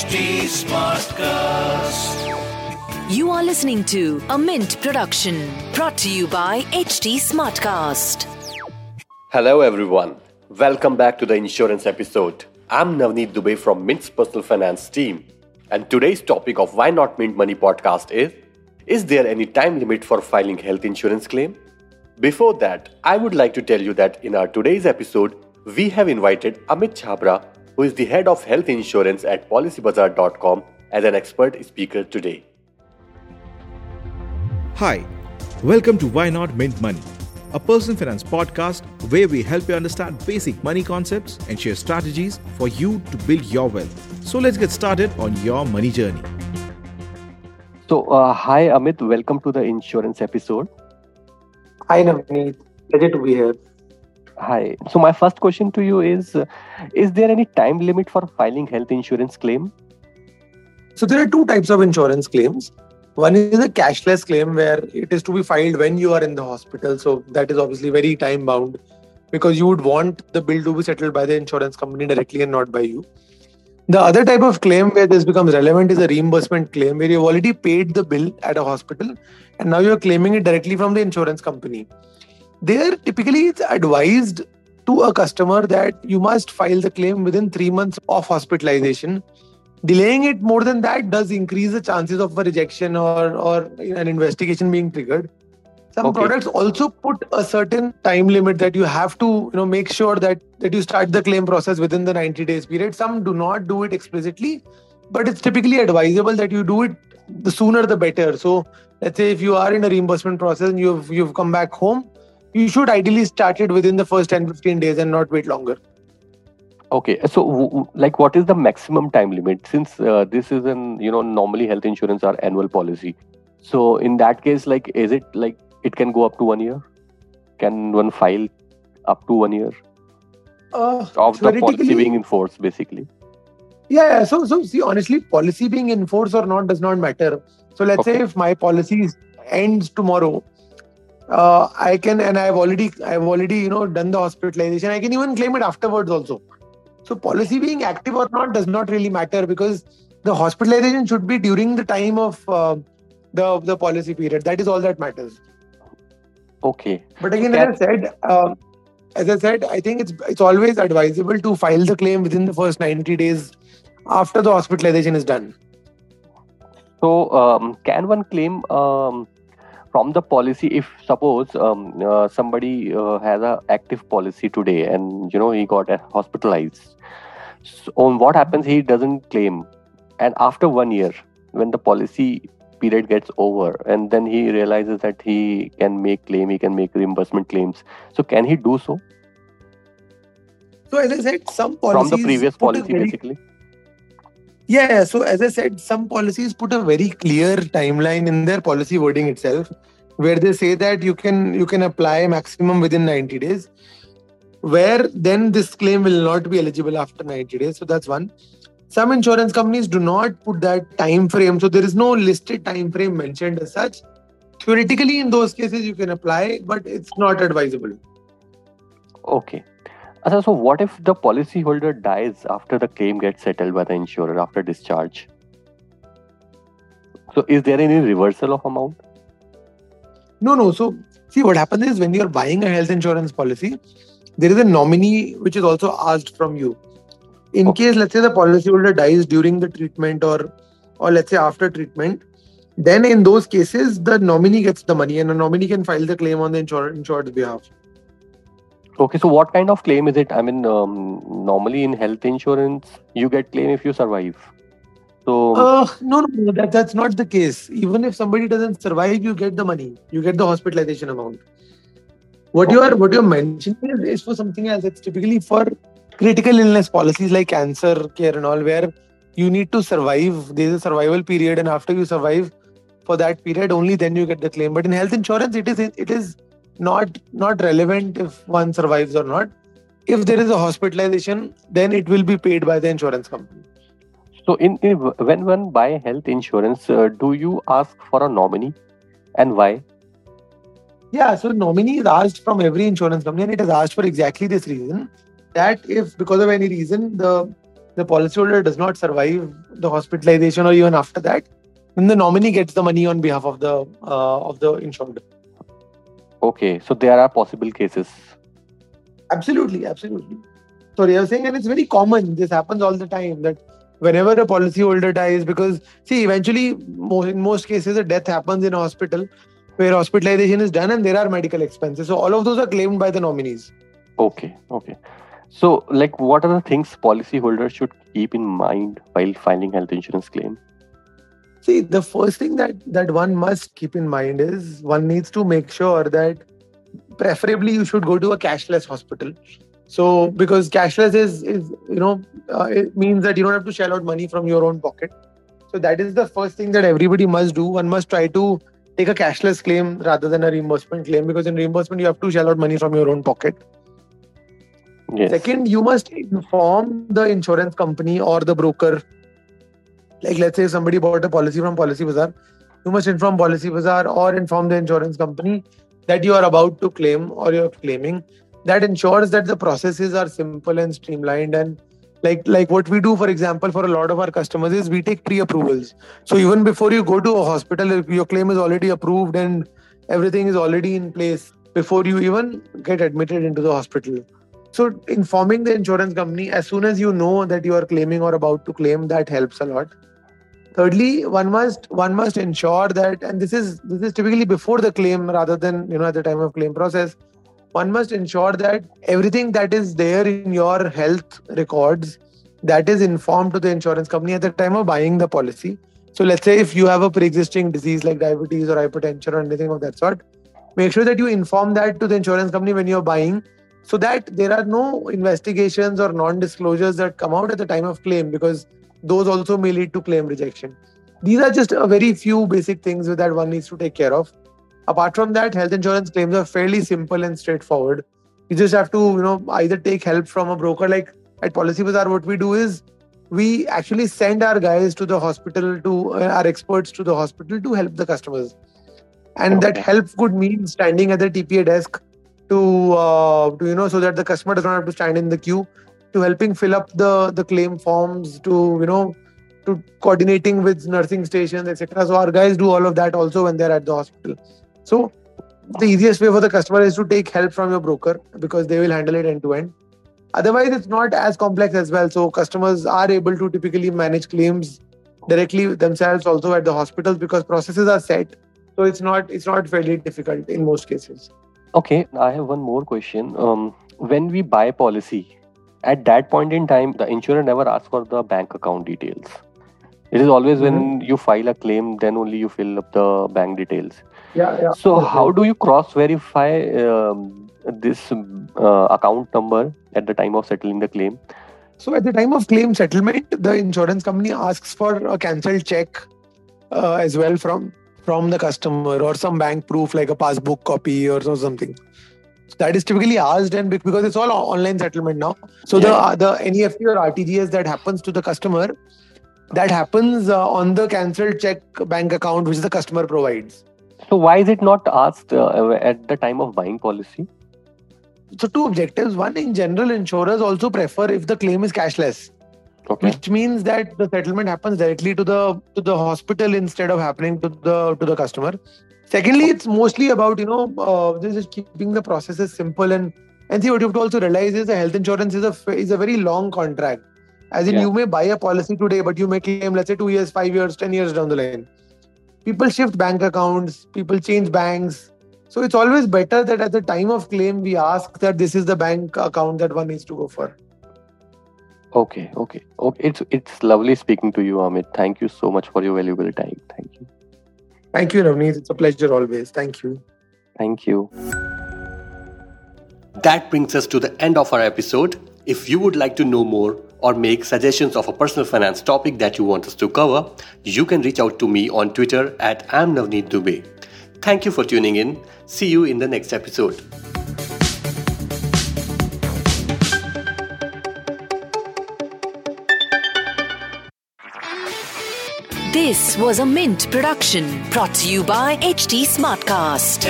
HT Smartcast. You are listening to a Mint production brought to you by HT Smartcast. Hello everyone. Welcome back to the insurance episode. I'm Navneet Dubey from Mint's personal finance team. And today's topic of Why Not Mint Money podcast is there any time limit for filing health insurance claim? Before that, I would like to tell you that in our today's episode, we have invited Amit Chhabra, who is the head of health insurance at policybazaar.com, as an expert speaker today. Hi, welcome to Why Not Mint Money, a personal finance podcast where we help you understand basic money concepts and share strategies for you to build your wealth. So let's get started on your money journey. So, hi Amit, welcome to the insurance episode. Hi Navneet, pleasure to be here. Hi. So my first question to you is there any time limit for filing health insurance claim? So there are two types of insurance claims. One is a cashless claim where it is to be filed when you are in the hospital. So that is obviously very time bound because you would want the bill to be settled by the insurance company directly and not by you. The other type of claim where this becomes relevant is a reimbursement claim where you've already paid the bill at a hospital and now you're claiming it directly from the insurance company. There, typically it's advised to a customer that you must file the claim within 3 months of hospitalization. Delaying it more than that does increase the chances of a rejection or an investigation being triggered. Some products also put a certain time limit that you have to make sure that you start the claim process within the 90 days period. Some do not do it explicitly, but it's typically advisable that you do it the sooner the better. So let's say if you are in a reimbursement process and you've come back home, you should ideally start it within the first 10-15 days and not wait longer. Okay, so what is the maximum time limit? Since this is normally health insurance are annual policy. So in that case, is it it can go up to 1 year? Can one file up to 1 year of the policy being enforced, basically? Yeah. So see, honestly, policy being enforced or not does not matter. So let's say if my policy ends tomorrow, I can, and I've already done the hospitalization. I can even claim it afterwards also. So policy being active or not does not really matter because the hospitalization should be during the time of the policy period. That is all that matters. Okay. But again, as I said, I think it's always advisable to file the claim within the first 90 days after the hospitalization is done. So can one claim from the policy, if suppose somebody has an active policy today and he got hospitalized, so what happens? He doesn't claim, and after 1 year, when the policy period gets over, and then he realizes that he can make claim, he can make reimbursement claims. So can he do so? So as I said, some policies from the previous policy basically. Yeah, so as I said, some policies put a very clear timeline in their policy wording itself, where they say that you can apply maximum within 90 days, where then this claim will not be eligible after 90 days. So that's one. Some insurance companies do not put that time frame. So there is no listed time frame mentioned as such. Theoretically, in those cases, you can apply, but it's not advisable. Okay. So what if the policyholder dies after the claim gets settled by the insurer after discharge? So is there any reversal of amount? No. So see, what happens is when you're buying a health insurance policy, there is a nominee which is also asked from you. In case, let's say the policyholder dies during the treatment or let's say after treatment, then in those cases, the nominee gets the money and the nominee can file the claim on the insured's behalf. Okay, so what kind of claim is it? I mean, normally in health insurance, you get claim if you survive. So no, that's not the case. Even if somebody doesn't survive, you get the money. You get the hospitalization amount. What you're mentioning is for something else. It's typically for critical illness policies like cancer care and all, where you need to survive. There's a survival period, and after you survive for that period, only then you get the claim. But in health insurance, it is. Not relevant if one survives or not. If there is a hospitalization, then it will be paid by the insurance company. So when one buy health insurance, do you ask for a nominee and why? Yeah, so nominee is asked from every insurance company and it is asked for exactly this reason. That if because of any reason, the the policyholder does not survive the hospitalization or even after that, then the nominee gets the money on behalf of the insured. Okay, so there are possible cases. Absolutely, absolutely. Sorry, I was saying, and it's very common. This happens all the time that whenever a policyholder dies, because see, eventually, in most cases, a death happens in a hospital where hospitalization is done and there are medical expenses. So all of those are claimed by the nominees. Okay, okay. So, like, what are the things policyholders should keep in mind while filing health insurance claim? See, the first thing that one must keep in mind is one needs to make sure that preferably you should go to a cashless hospital. So, because cashless is it means that you don't have to shell out money from your own pocket. So that is the first thing that everybody must do. One must try to take a cashless claim rather than a reimbursement claim, because in reimbursement you have to shell out money from your own pocket. Yes. Second, you must inform the insurance company or the broker. Like, let's say somebody bought a policy from Policy Bazaar, you must inform Policy Bazaar or inform the insurance company that you are about to claim or you're claiming. That ensures that the processes are simple and streamlined. And like what we do, for example, for a lot of our customers is we take pre-approvals. So even before you go to a hospital, if your claim is already approved and everything is already in place before you even get admitted into the hospital. So informing the insurance company as soon as you know that you are claiming or about to claim, that helps a lot. Thirdly, one must ensure that, and this is typically before the claim rather than at the time of claim process, one must ensure that everything that is there in your health records, that is informed to the insurance company at the time of buying the policy. So let's say if you have a pre-existing disease like diabetes or hypertension or anything of that sort, make sure that you inform that to the insurance company when you're buying, so that there are no investigations or non-disclosures that come out at the time of claim, because those also may lead to claim rejection. These are just a very few basic things that one needs to take care of. Apart from that, health insurance claims are fairly simple and straightforward. You just have to, either take help from a broker. Like at Policy Bazaar, what we do is we actually send our guys to the hospital, to our experts to the hospital to help the customers. And that help could mean standing at the TPA desk to so that the customer does not have to stand in the queue, to helping fill up the claim forms, to coordinating with nursing stations, etc. So our guys do all of that also when they're at the hospital. So the easiest way for the customer is to take help from your broker, because they will handle it end to end. Otherwise, it's not as complex as well. So customers are able to typically manage claims directly themselves also at the hospitals, because processes are set. So it's not fairly difficult in most cases. Okay, I have one more question. When we buy policy, at that point in time, the insurer never asks for the bank account details. It is always when you file a claim, then only you fill up the bank details. Yeah. So how do you cross-verify this account number at the time of settling the claim? So at the time of claim settlement, the insurance company asks for a cancelled check as well from the customer, or some bank proof like a passbook copy or something. So that is typically asked, and because it's all online settlement now. So the NEFT or RTGS that happens to the customer, that happens on the cancelled check bank account which the customer provides. So why is it not asked at the time of buying policy? So two objectives. One, in general, insurers also prefer if the claim is cashless. Okay. Which means that the settlement happens directly to the hospital instead of happening to the customer. Secondly, it's mostly about just keeping the processes simple, and see, what you have to also realize is the health insurance is a very long contract. As in, you may buy a policy today, but you may claim, let's say, 2 years, 5 years, 10 years down the line. People shift bank accounts, people change banks. So it's always better that at the time of claim we ask that this is the bank account that one needs to go for. Okay. It's lovely speaking to you, Amit. Thank you so much for your valuable time. Thank you. Thank you, Navneet. It's a pleasure always. Thank you. Thank you. That brings us to the end of our episode. If you would like to know more or make suggestions of a personal finance topic that you want us to cover, you can reach out to me on Twitter at @IamNavneetDubey. Thank you for tuning in. See you in the next episode. This was a Mint production brought to you by HT Smartcast.